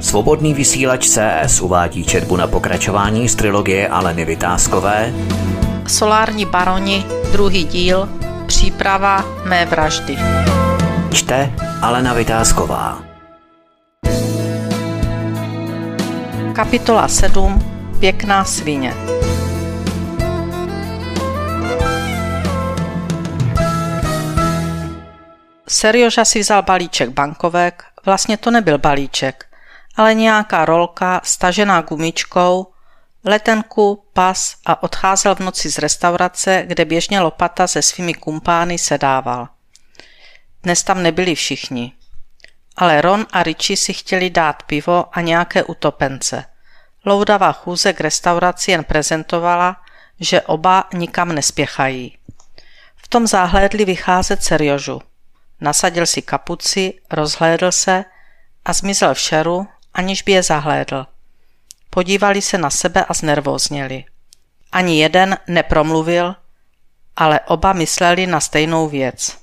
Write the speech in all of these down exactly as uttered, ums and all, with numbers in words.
Svobodný vysílač C S uvádí četbu na pokračování z trilogie Aleny Vitáskové Solární baroni, druhý díl, Příprava mé vraždy. Čte Alena Vitásková. Kapitola sedm. Pěkná svině. Serioža si vzal balíček bankovek, vlastně to nebyl balíček, ale nějaká rolka stažená gumičkou, letenku, pas a odcházel v noci z restaurace, kde běžně Lopata se svými kumpány sedával. Dnes tam nebyli všichni, ale Ron a Richie si chtěli dát pivo a nějaké utopence. Loudavá chůze k restauraci jen prezentovala, že oba nikam nespěchají. V tom záhlédli vycházet Seriožu. Nasadil si kapuci, rozhlédl se a zmizel v šeru, aniž by je zahlédl. Podívali se na sebe a znervózněli. Ani jeden nepromluvil, ale oba mysleli na stejnou věc.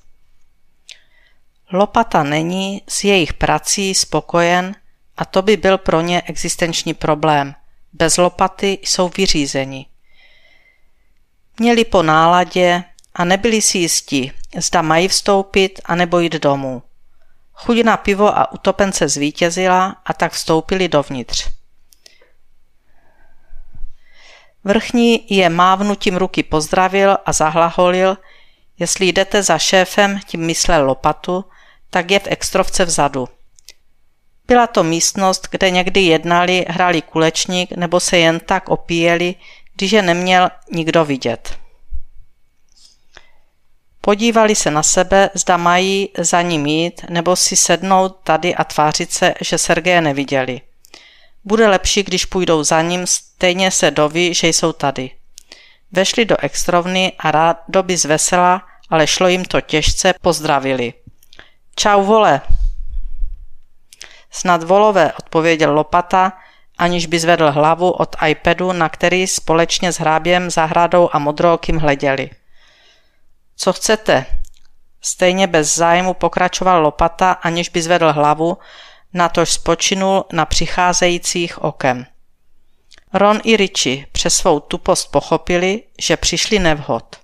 Lopata není s jejich prací spokojen a to by byl pro ně existenční problém. Bez Lopaty jsou vyřízeni. Měli po náladě a nebyli si jistí, zda mají vstoupit anebo jít domů. Chuť na pivo a utopence zvítězila a tak vstoupili dovnitř. Vrchní je mávnutím ruky pozdravil a zahlaholil, jestli jdete za šéfem, tím myslel Lopatu, tak je v extrovce vzadu. Byla to místnost, kde někdy jednali, hráli kulečník nebo se jen tak opíjeli, když je neměl nikdo vidět. Podívali se na sebe, zda mají za ním jít nebo si sednout tady a tvářit se, že Sergeje neviděli. Bude lepší, když půjdou za ním, stejně se doví, že jsou tady. Vešli do extrovny a rádoby zvesela, ale šlo jim to těžce, pozdravili. Čau, vole. Snad volové, odpověděl Lopata, aniž by zvedl hlavu od iPadu, na který společně s Hráběm, Zahradou a Modrookým hleděli. Co chcete? Stejně bez zájmu pokračoval Lopata, aniž by zvedl hlavu, natož spočinul na přicházejících okem. Ron i Richie přes svou tupost pochopili, že přišli nevhod.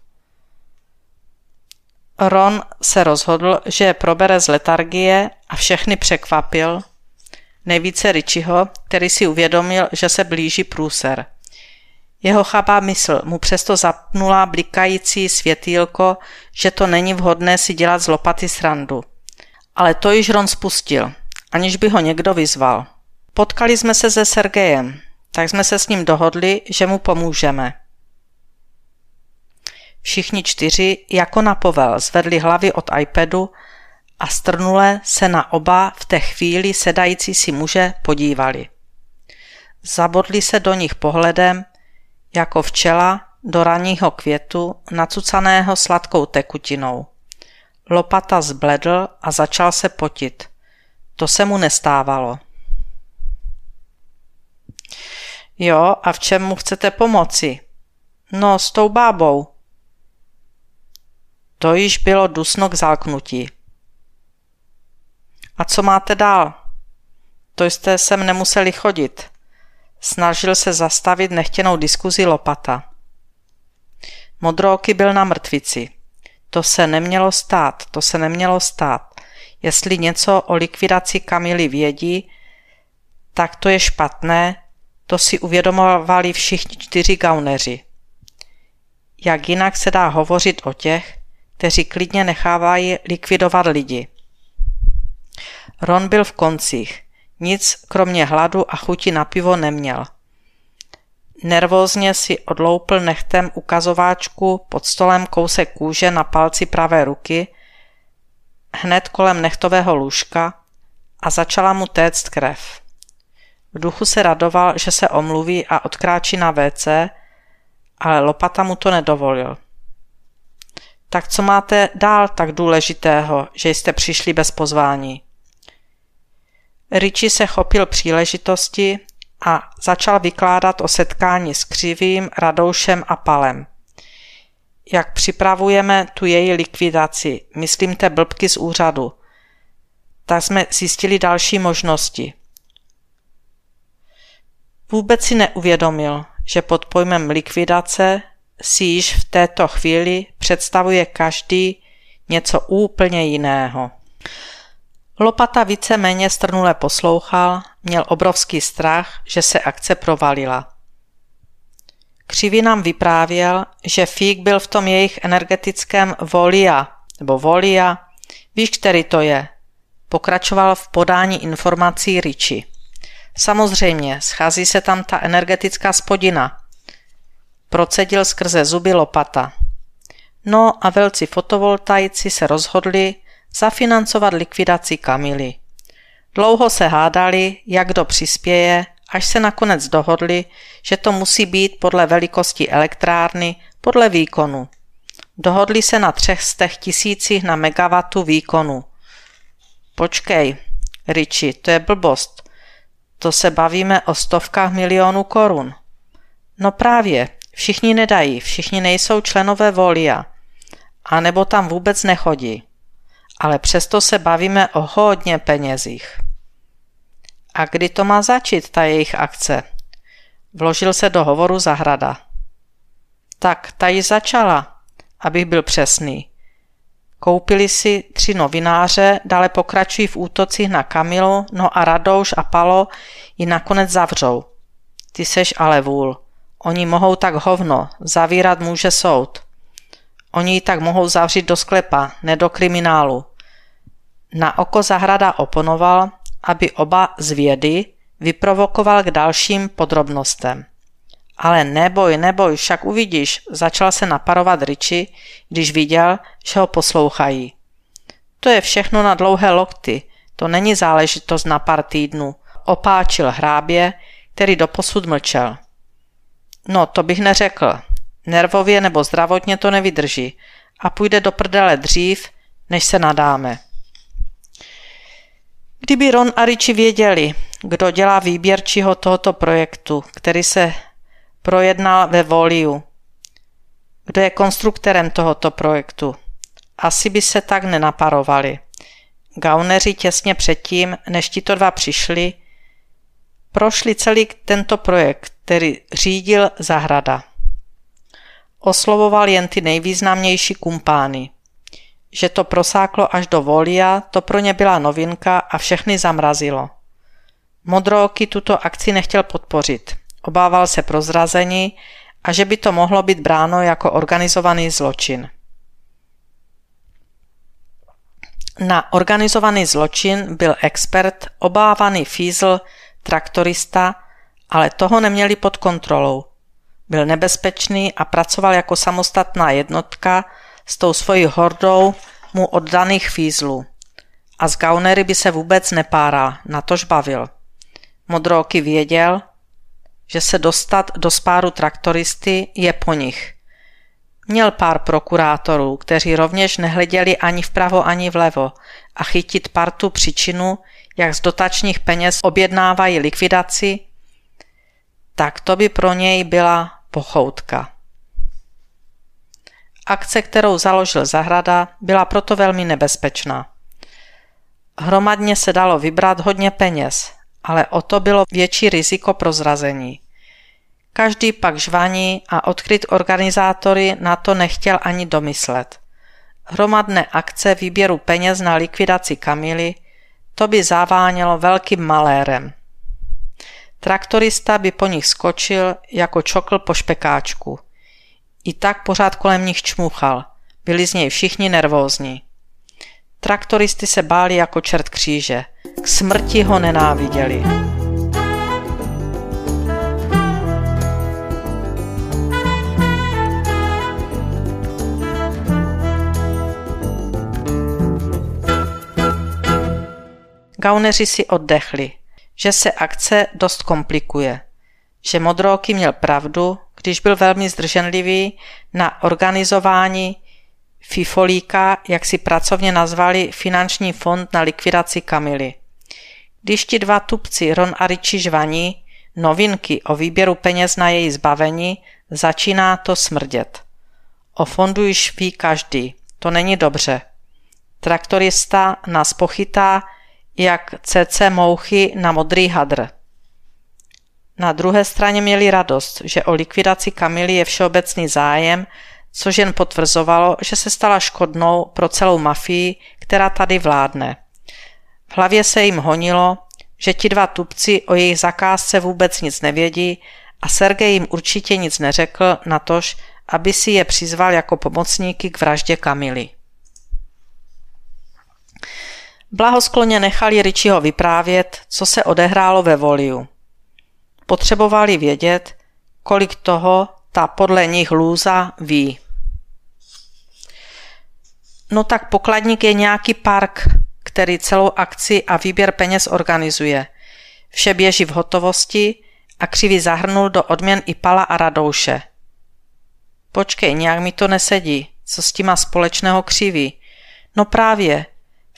Ron se rozhodl, že je probere z letargie a všechny překvapil, nejvíce Richieho, který si uvědomil, že se blíží průser. Jeho chabá mysl mu přesto zapnula blikající světýlko, že to není vhodné si dělat z Lopaty srandu. Ale to již Ron spustil, aniž by ho někdo vyzval. Potkali jsme se se Sergejem, tak jsme se s ním dohodli, že mu pomůžeme. Všichni čtyři, jako na povel, zvedli hlavy od iPadu a strnule se na oba v té chvíli sedající si muže podívali. Zabodli se do nich pohledem, jako včela do raního květu, nacucaného sladkou tekutinou. Lopata zbledl a začal se potit. To se mu nestávalo. Jo, a v čem mu chcete pomoci? No, s tou bábou. To již bylo dusno k zalknutí. A co máte dál? To jste sem nemuseli chodit. Snažil se zastavit nechtěnou diskuzi Lopata. Modrooky byl na mrtvici. To se nemělo stát, to se nemělo stát. Jestli něco o likvidaci Kamily vědí, tak to je špatné, to si uvědomovali všichni čtyři gauneři. Jak jinak se dá hovořit o těch, kteří klidně nechávají likvidovat lidi. Ron byl v koncích. Nic kromě hladu a chuti na pivo neměl. Nervózně si odloupl nehtem ukazováčku pod stolem kousek kůže na palci pravé ruky, hned kolem nehtového lůžka a začala mu téct krev. V duchu se radoval, že se omluví a odkráčí na vé cé, ale Lopata mu to nedovolil. Tak co máte dál tak důležitého, že jste přišli bez pozvání? Richie se chopil příležitosti a začal vykládat o setkání s Křivým, Radoušem a Palem. Jak připravujeme tu její likvidaci, myslím té blbky z úřadu. Tak jsme zjistili další možnosti. Vůbec si neuvědomil, že pod pojmem likvidace si již v této chvíli představuje každý něco úplně jiného. Lopata víceméně strnule poslouchal, měl obrovský strach, že se akce provalila. Křivý nám vyprávěl, že Fík byl v tom jejich energetickém volia, nebo volia, víš, který to je, pokračoval v podání informací Richie. Samozřejmě, schází se tam ta energetická spodina, procedil skrze zuby Lopata. No a velcí fotovoltaici se rozhodli zafinancovat likvidaci Kamily. Dlouho se hádali, jak kdo přispěje, až se nakonec dohodli, že to musí být podle velikosti elektrárny, podle výkonu. Dohodli se na třech stech tisících na megawattu výkonu. Počkej, Richie, to je blbost. To se bavíme o stovkách milionů korun. No právě, všichni nedají, všichni nejsou členové volia. A nebo tam vůbec nechodí. Ale přesto se bavíme o hodně penězích. A kdy to má začít, ta jejich akce? Vložil se do hovoru Zahrada. Tak, ta ji začala, abych byl přesný. Koupili si tři novináře, dále pokračují v útocích na Kamilu, no a Radouš a Palo ji nakonec zavřou. Ty seš ale vůl. Oni mohou tak hovno, zavírat může soud. Oni ji tak mohou zavřít do sklepa, ne do kriminálu. Na oko Zahrada oponoval, aby oba zvědy vyprovokoval k dalším podrobnostem. Ale neboj, neboj, však uvidíš, začal se naparovat Richie, když viděl, že ho poslouchají. To je všechno na dlouhé lokty, to není záležitost na pár týdnů, opáčil Hrábě, který doposud mlčel. No, to bych neřekl. Nervově nebo zdravotně to nevydrží a půjde do prdele dřív, než se nadáme. Kdyby Ron a Richie věděli, kdo dělá výběrčího tohoto projektu, který se projednal ve Voliu, kdo je konstruktorem tohoto projektu, asi by se tak nenaparovali. Gauneři těsně předtím, než tito dva přišli, prošli celý tento projekt, který řídil Zahrada. Oslovoval jen ty nejvýznamnější kumpány. Že to prosáklo až do Volia, to pro ně byla novinka a všechny zamrazilo. Modrooky tuto akci nechtěl podpořit. Obával se prozrazení a že by to mohlo být bráno jako organizovaný zločin. Na organizovaný zločin byl expert, obávaný fízl, traktorista, ale toho neměli pod kontrolou. Byl nebezpečný a pracoval jako samostatná jednotka s tou svojí hordou mu oddaných fízlů. A z gaunery by se vůbec nepáral, natož bavil. Modrooky věděl, že se dostat do spáru traktoristy je po nich. Měl pár prokurátorů, kteří rovněž nehleděli ani vpravo, ani vlevo a chytit partu příčinu, jak z dotačních peněz objednávají likvidaci, tak to by pro něj byla pochoutka. Akce, kterou založil Zahrada, byla proto velmi nebezpečná. Hromadně se dalo vybrat hodně peněz, ale o to bylo větší riziko prozrazení. Každý pak žvaní a odkryt organizátory na to nechtěl ani domyslet. Hromadné akce výběru peněz na likvidaci Kamily, to by zavánělo velkým malérem. Traktorista by po nich skočil jako čokl po špekáčku. I tak pořád kolem nich čmuchal. Byli z něj všichni nervózní. Traktoristy se báli jako čert kříže. K smrti ho nenáviděli. Gauneři si oddechli, že se akce dost komplikuje, že Modrooky měl pravdu, když byl velmi zdrženlivý na organizování Fifolíka, jak si pracovně nazvali Finanční fond na likvidaci Kamily. Když ti dva tupci Ron a Richie žvaní, novinky o výběru peněz na její zbavení, začíná to smrdět. O fondu již ví každý, to není dobře. Traktorista nás pochytá jak cé cé mouchy na modrý hadr. Na druhé straně měli radost, že o likvidaci Kamily je všeobecný zájem, což jen potvrzovalo, že se stala škodnou pro celou mafii, která tady vládne. V hlavě se jim honilo, že ti dva tupci o jejich zakázce vůbec nic nevědí a Sergej jim určitě nic neřekl, natož aby si je přizval jako pomocníky k vraždě Kamily. Blahoskloně nechali Richieho vyprávět, co se odehrálo ve Voliu. Potřebovali vědět, kolik toho ta podle nich lůza ví. No tak pokladník je nějaký park, který celou akci a výběr peněz organizuje. Vše běží v hotovosti a Křivý zahrnul do odměn i Pala a Radouše. Počkej, nějak mi to nesedí. Co s tím má společného Křivý? No právě.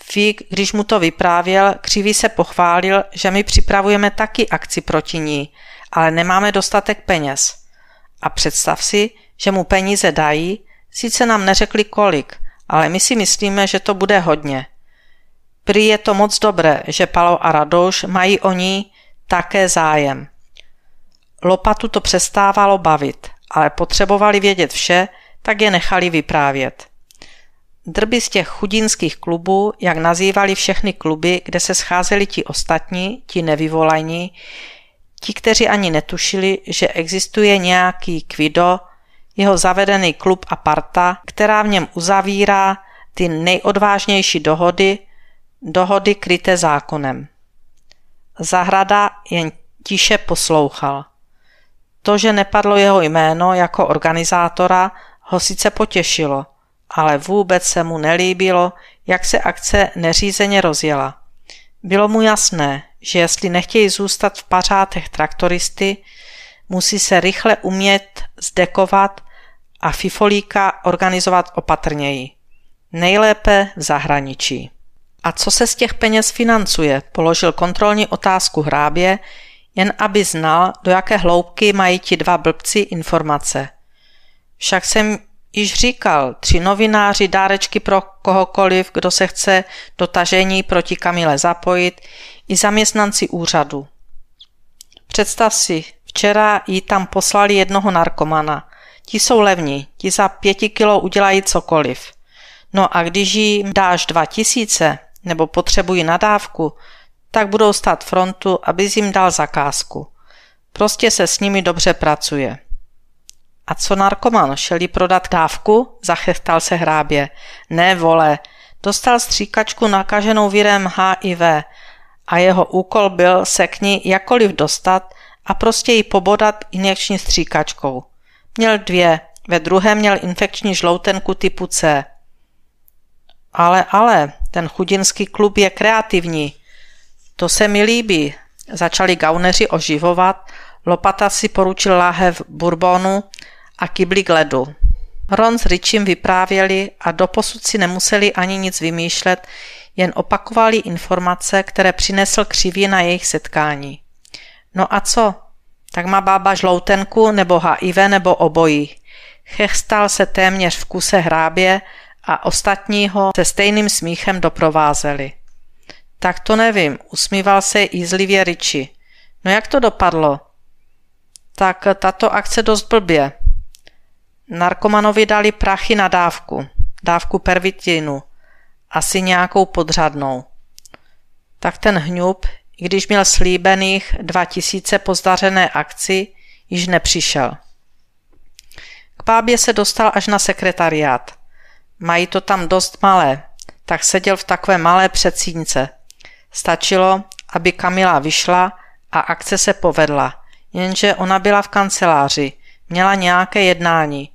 Fík, když mu to vyprávěl, Křivý se pochválil, že my připravujeme taky akci proti ní, ale nemáme dostatek peněz. A představ si, že mu peníze dají, sice nám neřekli kolik, ale my si myslíme, že to bude hodně. Prý je to moc dobré, že Palo a Radouš mají o ní také zájem. Lopatu to přestávalo bavit, ale potřebovali vědět vše, tak je nechali vyprávět. Drby z těch chudinských klubů, jak nazývali všechny kluby, kde se scházeli ti ostatní, ti nevyvolaní, ti, kteří ani netušili, že existuje nějaký Kvido, jeho zavedený klub a parta, která v něm uzavírá ty nejodvážnější dohody, dohody kryté zákonem. Zahrada jen tiše poslouchal. To, že nepadlo jeho jméno jako organizátora, ho sice potěšilo, ale vůbec se mu nelíbilo, jak se akce neřízeně rozjela. Bylo mu jasné, že jestli nechtějí zůstat v pařátech traktoristy, musí se rychle umět zdekovat a fifolíka organizovat opatrněji. Nejlépe v zahraničí. A co se z těch peněz financuje, položil kontrolní otázku Hrábě, jen aby znal, do jaké hloubky mají ti dva blbci informace. Však jsem již říkal, tři novináři, dárečky pro kohokoliv, kdo se chce do tažení proti Kamile zapojit, i zaměstnanci úřadu. Představ si, včera jí tam poslali jednoho narkomana. Ti jsou levní, ti za pěti kilo udělají cokoliv. No a když jim dáš dva tisíce nebo potřebují nadávku, tak budou stát frontu, abys jim dal zakázku. Prostě se s nimi dobře pracuje. A co narkoman, šel jí prodat dávku? Zachechtal se Hrábě. Ne, vole, dostal stříkačku nakaženou virem H I V a jeho úkol byl se k ní jakkoliv dostat a prostě ji pobodat injekční stříkačkou. Měl dvě, ve druhé měl infekční žloutenku typu C. Ale, ale, ten chudinský klub je kreativní. To se mi líbí, začali gauneři oživovat, Lopata si poručil láhev bourbonu a kyblík ledu. Ron s Richiem vyprávěli a doposud si nemuseli ani nic vymýšlet, jen opakovali informace, které přinesl Křivý na jejich setkání. No a co? Tak má bába žloutenku nebo H I V nebo obojí. Chechtal se téměř v kuse Hrábě a ostatní ho se stejným smíchem doprovázeli. Tak to nevím, usmíval se jízlivě Richie. No jak to dopadlo? Tak tato akce dost blbě. Narkomanovi dali prachy na dávku, dávku pervitinu, asi nějakou podřadnou. Tak ten hňub, i když měl slíbených dva tisíce po zdařené akci, již nepřišel. K bábě se dostal až na sekretariát. Mají to tam dost malé, tak seděl v takové malé předsínce. Stačilo, aby Kamila vyšla a akce se povedla. Jenže ona byla v kanceláři, měla nějaké jednání.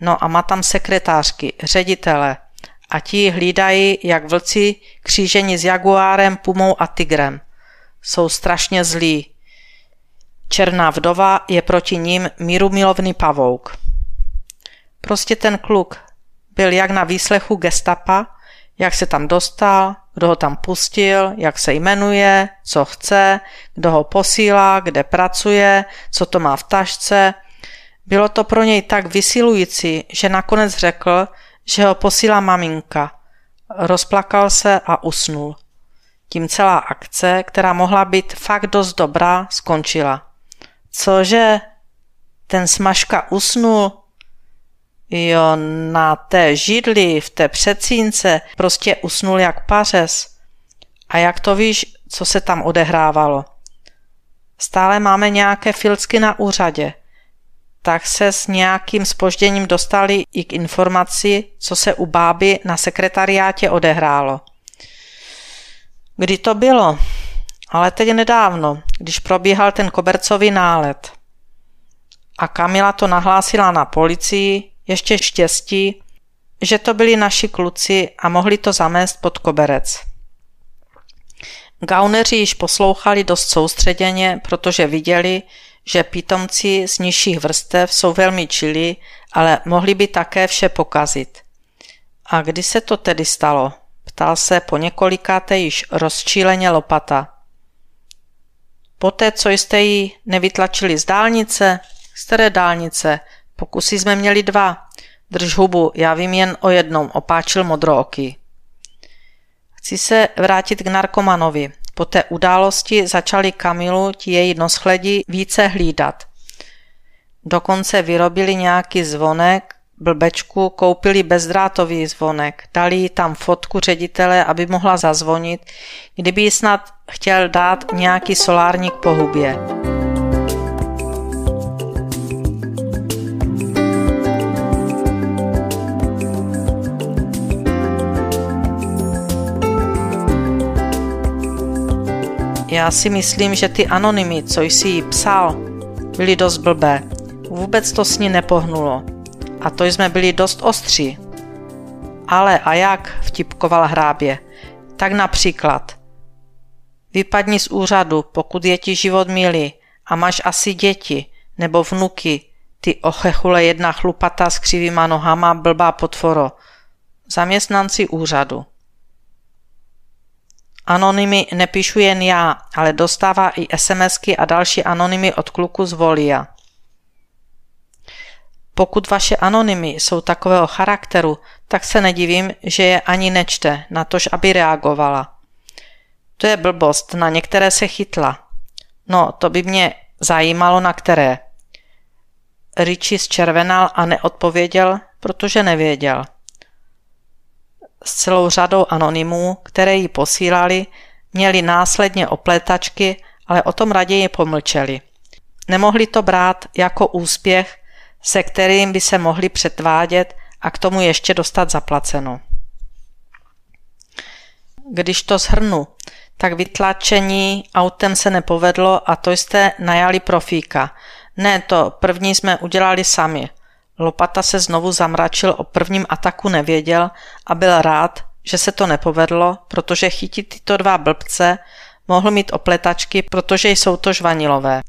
No a má tam sekretářky, ředitele. A ti hlídají jak vlci křížení s jaguárem, pumou a tigrem. Jsou strašně zlí. Černá vdova je proti ním mírumilovný pavouk. Prostě ten kluk byl jak na výslechu gestapa, jak se tam dostal, kdo ho tam pustil, jak se jmenuje, co chce, kdo ho posílá, kde pracuje, co to má v tašce. Bylo to pro něj tak vysilující, že nakonec řekl, že ho posílá maminka. Rozplakal se a usnul. Tím celá akce, která mohla být fakt dost dobrá, skončila. Cože? Ten Smažka usnul? Jo, na té židli, v té předsínce, prostě usnul jak pařez. A jak to víš, co se tam odehrávalo? Stále máme nějaké filcky na úřadě. Tak se s nějakým zpožděním dostali i k informaci, co se u báby na sekretariátě odehrálo. Kdy to bylo? Ale teď nedávno, když probíhal ten kobercový nálet. A Kamila to nahlásila na policii, ještě štěstí, že to byli naši kluci a mohli to zamést pod koberec. Gauneři již poslouchali dost soustředěně, protože viděli, že pitomci z nižších vrstev jsou velmi čilí, ale mohli by také vše pokazit. A kdy se to tedy stalo? Ptal se po několikáté již rozčíleně Lopata. Poté, co jste ji nevytlačili z dálnice? Z které dálnice? Pokusy jsme měli dva. Drž hubu, já vím jen o jednom, opáčil modrooký. Chci se vrátit k narkomanovi. Po té události začali Kamilu ti její noschledi více hlídat. Dokonce vyrobili nějaký zvonek, blbečku, koupili bezdrátový zvonek, dali jí tam fotku ředitele, aby mohla zazvonit, kdyby jí snad chtěl dát nějaký solárník po hubě. Já si myslím, že ty anonymy, co jsi jí psal, byly dost blbé. Vůbec to s ní nepohnulo. A to jsme byli dost ostří. Ale a jak, vtipkoval Hrábě. Tak například. Vypadni z úřadu, pokud je ti život milý a máš asi děti nebo vnuky, ty ochechule jedna chlupata s křivýma nohama, blbá potvoro. Zaměstnanci úřadu. Anonymy nepíšu jen já, ale dostává i SMSky a další anonymy od kluku z Volia. Pokud vaše anonymy jsou takového charakteru, tak se nedivím, že je ani nečte, natož aby reagovala. To je blbost, na některé se chytla. No, to by mě zajímalo, na které. Richie zčervenal a neodpověděl, protože nevěděl. S celou řadou anonymů, které ji posílali, měli následně oplétačky, ale o tom raději pomlčeli. Nemohli to brát jako úspěch, se kterým by se mohli předvádět a k tomu ještě dostat zaplaceno. Když to shrnu, tak vytlačení autem se nepovedlo a to jste najali profíka. Ne, to první jsme udělali sami. Lopata se znovu zamračil, o prvním ataku nevěděl a byl rád, že se to nepovedlo, protože chytit tyto dva blbce mohl mít opletačky, protože jsou to žvanilové.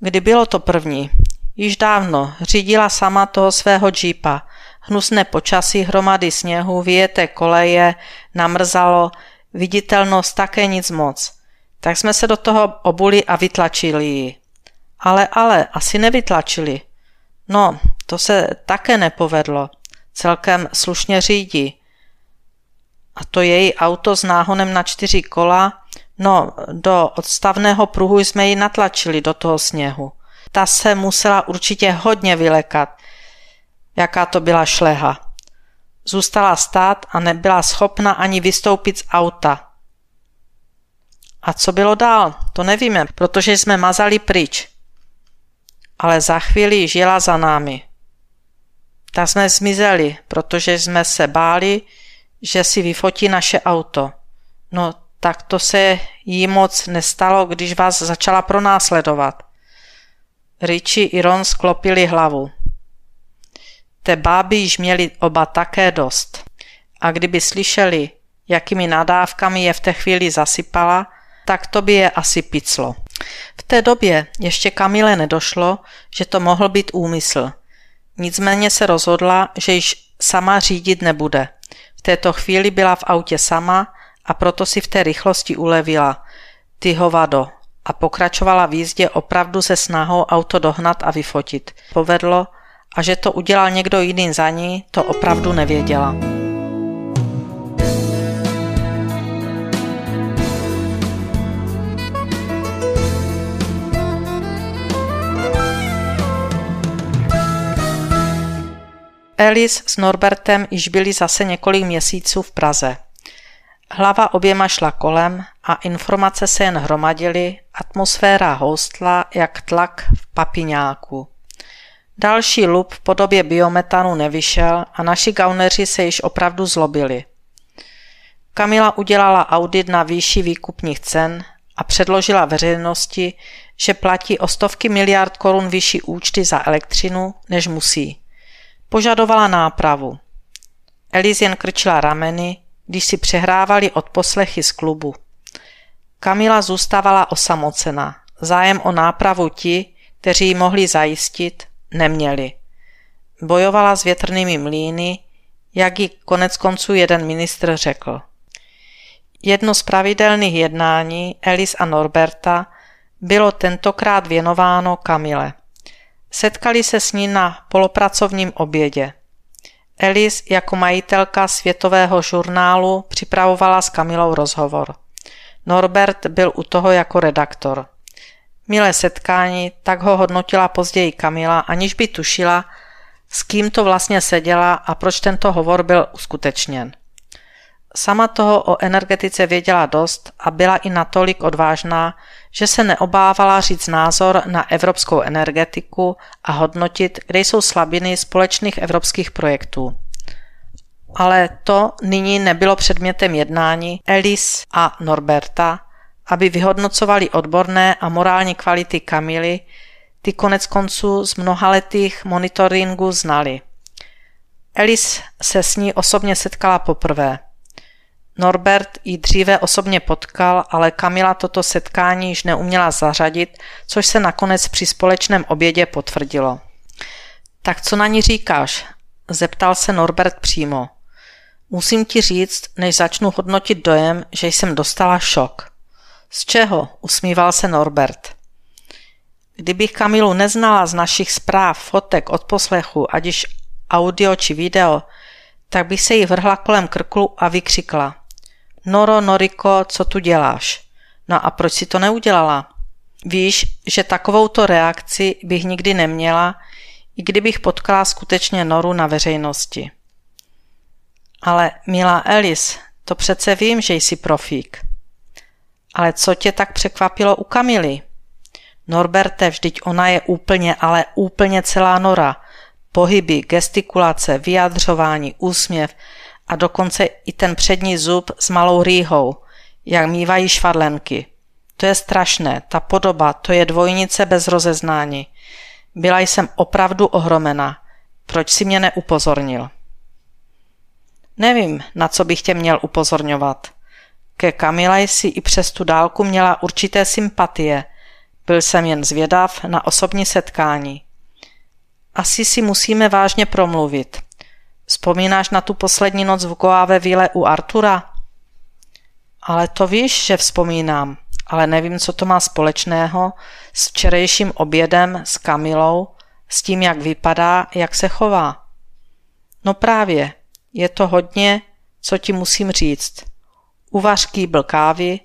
Kdy bylo to první? Již dávno řídila sama toho svého džípa. Hnusné počasí, hromady sněhu, vyjeté koleje, namrzalo, viditelnost také nic moc. Tak jsme se do toho obuli a vytlačili ji. Ale, ale, asi nevytlačili. No, to se také nepovedlo. Celkem slušně řídí. A to její auto s náhonem na čtyři kola, no, do odstavného pruhu jsme ji natlačili do toho sněhu. Ta se musela určitě hodně vylekat, jaká to byla šleha. Zůstala stát a nebyla schopna ani vystoupit z auta. A co bylo dál, to nevíme, protože jsme mazali pryč. Ale za chvíli již jela za námi. Tak jsme zmizeli, protože jsme se báli, že si vyfotí naše auto. No, tak to se jí moc nestalo, když vás začala pronásledovat. Richie i Ron sklopili hlavu. Té báby již měli oba také dost. A kdyby slyšeli, jakými nadávkami je v té chvíli zasypala, tak to by je asi piclo. V té době ještě Kamile nedošlo, že to mohl být úmysl. Nicméně se rozhodla, že již sama řídit nebude. V této chvíli byla v autě sama a proto si v té rychlosti ulevila. Ty hovado. A pokračovala v jízdě opravdu se snahou auto dohnat a vyfotit. Povedlo, a že to udělal někdo jiný za ní, to opravdu nevěděla. Alice s Norbertem již byli zase několik měsíců v Praze. Hlava oběma šla kolem a informace se jen hromadily, atmosféra houstla jak tlak v papiňáku. Další lup v podobě biometanu nevyšel a naši gauneři se již opravdu zlobili. Kamila udělala audit na výši výkupních cen a předložila veřejnosti, že platí o stovky miliard korun vyšší účty za elektřinu, než musí. Požadovala nápravu. Alice jen krčila rameny, když si přehrávali odposlechy z klubu. Kamila zůstávala osamocena. Zájem o nápravu ti, kteří ji mohli zajistit, neměli. Bojovala s větrnými mlýny, jak ji koneckonců jeden ministr řekl. Jedno z pravidelných jednání Alice a Norberta bylo tentokrát věnováno Kamile. Setkali se s ní na polopracovním obědě. Alice jako majitelka světového žurnálu připravovala s Kamilou rozhovor. Norbert byl u toho jako redaktor. Milé setkání, tak ho hodnotila později Kamila, aniž by tušila, s kým to vlastně seděla a proč tento hovor byl uskutečněn. Sama toho o energetice věděla dost a byla i natolik odvážná, že se neobávala říct názor na evropskou energetiku a hodnotit, kde jsou slabiny společných evropských projektů. Ale to nyní nebylo předmětem jednání Alice a Norberta, aby vyhodnocovali odborné a morální kvality Kamily, ty koneckonců z mnohaletých monitoringu znali. Alice se s ní osobně setkala poprvé. Norbert ji dříve osobně potkal, ale Kamila toto setkání již neuměla zařadit, což se nakonec při společném obědě potvrdilo. Tak co na ní říkáš? Zeptal se Norbert přímo. Musím ti říct, než začnu hodnotit dojem, že jsem dostala šok. Z čeho? Usmíval se Norbert. Kdybych Kamilu neznala z našich zpráv, fotek, odposlechu, ať již audio či video, tak bych se jí vrhla kolem krku a vykřikla. Noro, Noriko, co tu děláš? No a proč si to neudělala? Víš, že takovouto reakci bych nikdy neměla, i kdybych potkala skutečně Noru na veřejnosti. Ale milá Alice, to přece vím, že jsi profík. Ale co tě tak překvapilo u Kamily? Norberte, vždyť ona je úplně, ale úplně celá Nora. Pohyby, gestikulace, vyjadřování, úsměv a dokonce i ten přední zub s malou rýhou, jak mívají švadlenky. To je strašné, ta podoba, to je dvojnice bez rozeznání. Byla jsem opravdu ohromena. Proč si mě neupozornil? Nevím, na co bych tě měl upozorňovat. Ke Kamile jsi i přes tu dálku měla určité sympatie. Byl jsem jen zvědav na osobní setkání. Asi si musíme vážně promluvit. Vzpomínáš na tu poslední noc v Goa ve vile u Artura? Ale to víš, že vzpomínám, ale nevím, co to má společného s včerejším obědem, s Kamilou, s tím, jak vypadá, jak se chová. No právě, je to hodně, co ti musím říct. Uvař kýbl kávy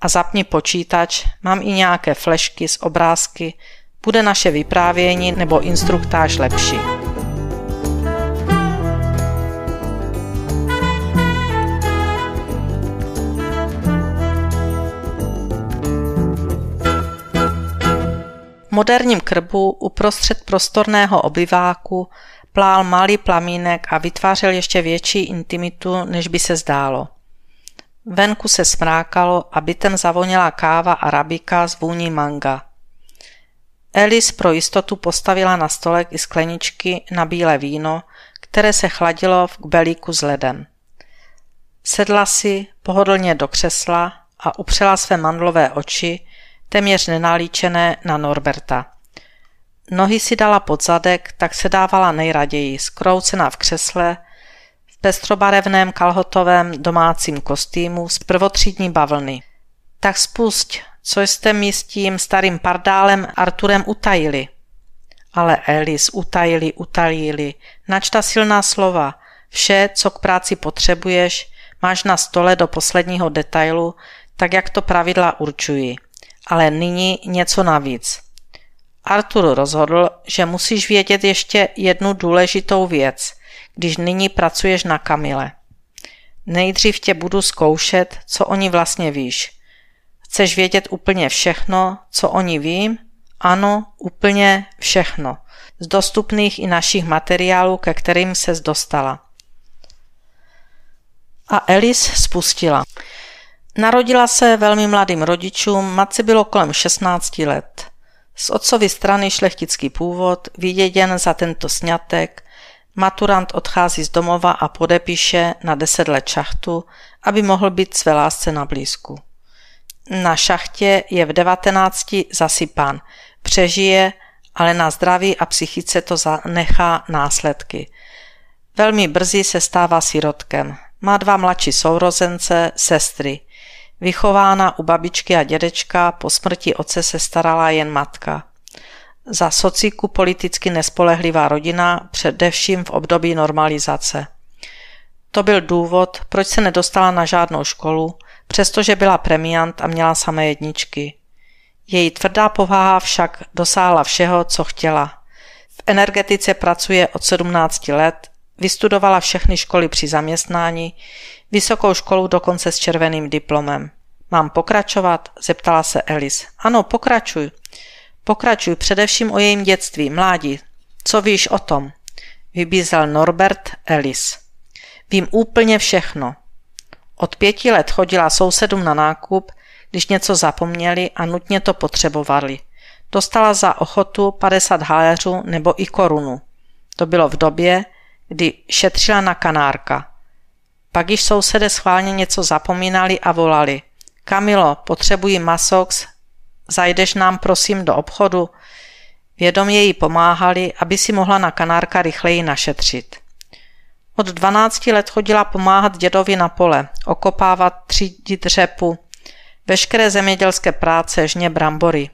a zapni počítač, mám i nějaké flešky s obrázky, bude naše vyprávění nebo instruktáž lepší. V moderním krbu uprostřed prostorného obyváku plál malý plamínek a vytvářel ještě větší intimitu, než by se zdálo. Venku se smrákalo a bytem zavonila káva arabika s vůní manga. Alice pro jistotu postavila na stolek i skleničky na bílé víno, které se chladilo v kbelíku s ledem. Sedla si pohodlně do křesla a upřela své mandlové oči, téměř nenalíčené, na Norberta. Nohy si dala pod zadek, tak se dávala nejraději, zkroucená v křesle, v pestrobarevném kalhotovém domácím kostýmu z prvotřídní bavlny. Tak spusť, co jste mi s tím starým pardálem Arturem utajili. Ale Alice, utajili, utajili, nač ta silná slova, vše, co k práci potřebuješ, máš na stole do posledního detailu, tak jak to pravidla určují. Ale nyní něco navíc. Artur rozhodl, že musíš vědět ještě jednu důležitou věc, když nyní pracuješ na Kamile. Nejdřív tě budu zkoušet, co o ní vlastně víš. Chceš vědět úplně všechno, co o ní vím? Ano, úplně všechno. Z dostupných i našich materiálů, ke kterým ses dostala. A Alice spustila. Narodila se velmi mladým rodičům, matce bylo kolem šestnácti let. Z otcovy strany šlechtický původ, vyděděn za tento sňatek, maturant odchází z domova a podepíše na deset let šachtu, aby mohl být své lásce na blízku. Na šachtě je v devatenácti zasypán, přežije, ale na zdraví a psychice to zanechá následky. Velmi brzy se stává sirotkem. Má dva mladší sourozence, sestry. Vychována u babičky a dědečka, po smrti otce se starala jen matka. Za socíku politicky nespolehlivá rodina, především v období normalizace. To byl důvod, proč se nedostala na žádnou školu, přestože byla premiant a měla samé jedničky. Její tvrdá povaha však dosáhla všeho, co chtěla. V energetice pracuje od sedmnácti let, vystudovala všechny školy při zaměstnání, vysokou školu dokonce s červeným diplomem. Mám pokračovat? Zeptala se Alice. Ano, pokračuj. Pokračuj především o jejím dětství, mládí. Co víš o tom? Vybízel Norbert Alice. Vím úplně všechno. Od pěti let chodila sousedům na nákup, když něco zapomněli a nutně to potřebovali. Dostala za ochotu padesát haléřů nebo i korunu. To bylo v době, kdy šetřila na Kanárka. Pak již sousedé schválně něco zapomínali a volali. Kamilo, potřebuji masox, zajdeš nám prosím do obchodu. Vědomě jí pomáhali, aby si mohla na Kanárka rychleji našetřit. Od dvanácti let chodila pomáhat dědovi na pole, okopávat, třídit řepu, veškeré zemědělské práce, žně brambory.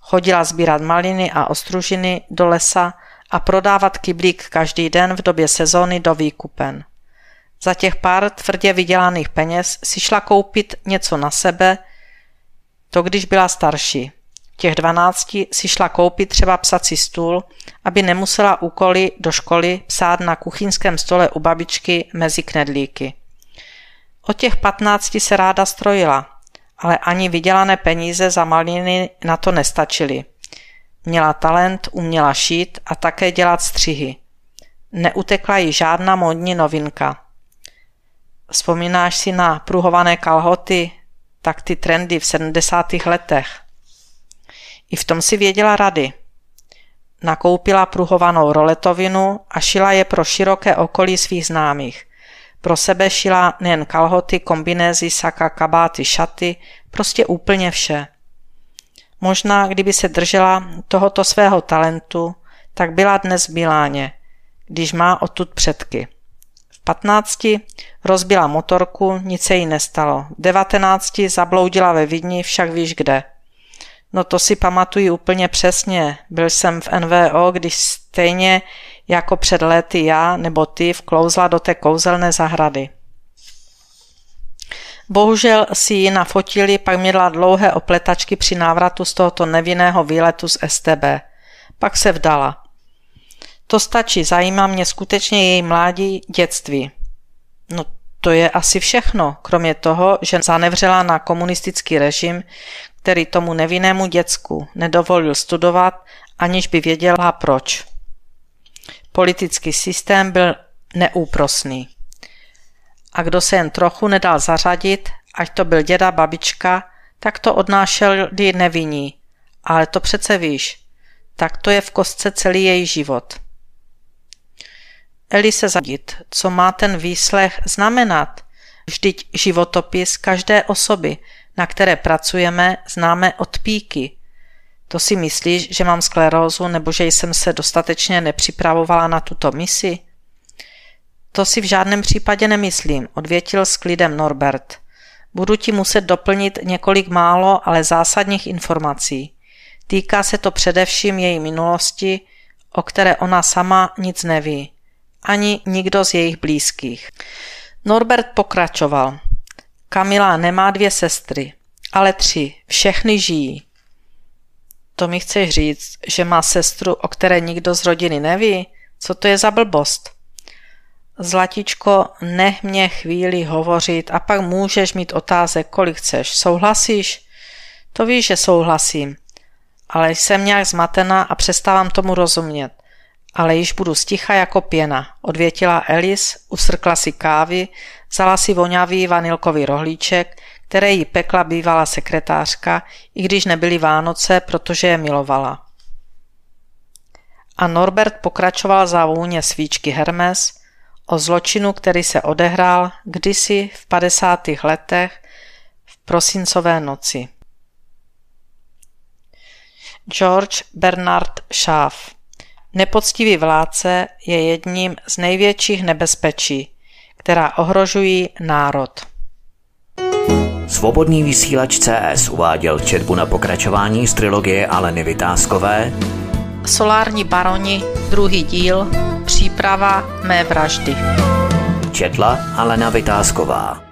Chodila sbírat maliny a ostružiny do lesa a prodávat kyblík každý den v době sezóny do výkupen. Za těch pár tvrdě vydělaných peněz si šla koupit něco na sebe, to když byla starší. Těch dvanácti si šla koupit třeba psací stůl, aby nemusela úkoly do školy psát na kuchyňském stole u babičky mezi knedlíky. Od těch patnácti se ráda strojila, ale ani vydělané peníze za maliny na to nestačily. Měla talent, uměla šít a také dělat střihy. Neutekla jí žádná módní novinka. Vzpomínáš si na pruhované kalhoty, tak ty trendy v sedmdesátých letech. I v tom si věděla rady. Nakoupila pruhovanou roletovinu a šila je pro široké okolí svých známých. Pro sebe šila nejen kalhoty, kombinézy, saka, kabáty, šaty, prostě úplně vše. Možná, kdyby se držela tohoto svého talentu, tak byla dnes v Miláně, když má odtud předky. V patnácti rozbila motorku, nic se jí nestalo. V devatenácti zabloudila ve Vídni, však víš kde. No to si pamatuji úplně přesně. Byl jsem v N V O, když stejně jako před léty já nebo ty vklouzla do té kouzelné zahrady. Bohužel si ji nafotili, pak měla dlouhé opletačky při návratu z tohoto nevinného výletu z S T B. Pak se vdala. To stačí, zajímá mě skutečně její mládí, dětství. No to je asi všechno, kromě toho, že zanevřela na komunistický režim, který tomu nevinnému děcku nedovolil studovat, aniž by věděla proč. Politický systém byl neúprosný. A kdo se jen trochu nedal zařadit, ať to byl děda, babička, tak to odnášeli nevinní. Ale to přece víš, tak to je v kostce celý její život. Alice se zadit, co má ten výslech znamenat? Vždyť životopis každé osoby, na které pracujeme, známe od píky. To si myslíš, že mám sklerózu nebo že jsem se dostatečně nepřipravovala na tuto misi? To si v žádném případě nemyslím, odvětil s klidem Norbert. Budu ti muset doplnit několik málo, ale zásadních informací. Týká se to především její minulosti, o které ona sama nic neví. Ani nikdo z jejich blízkých. Norbert pokračoval. Kamila nemá dvě sestry, ale tři. Všechny žijí. To mi chceš říct, že má sestru, o které nikdo z rodiny neví? Co to je za blbost? Zlatičko, nech mě chvíli hovořit a pak můžeš mít otázek, kolik chceš. Souhlasíš? To víš, že souhlasím. Ale jsem nějak zmatená a přestávám tomu rozumět. Ale již budu sticha jako pěna, odvětila Alice, usrkla si kávy, vzala si voňavý vanilkový rohlíček, které jí pekla bývalá sekretářka, i když nebyly Vánoce, protože je milovala. A Norbert pokračoval za vůně svíčky Hermes o zločinu, který se odehrál kdysi v padesátých letech v prosincové noci. George Bernard Shaw. Nepoctivý vládce je jedním z největších nebezpečí, která ohrožují národ. Svobodný vysílač C S uváděl četbu na pokračování z trilogie Aleny Vitáskové Solární baroni, druhý díl, Příprava mé vraždy. Četla Alena Vitásková.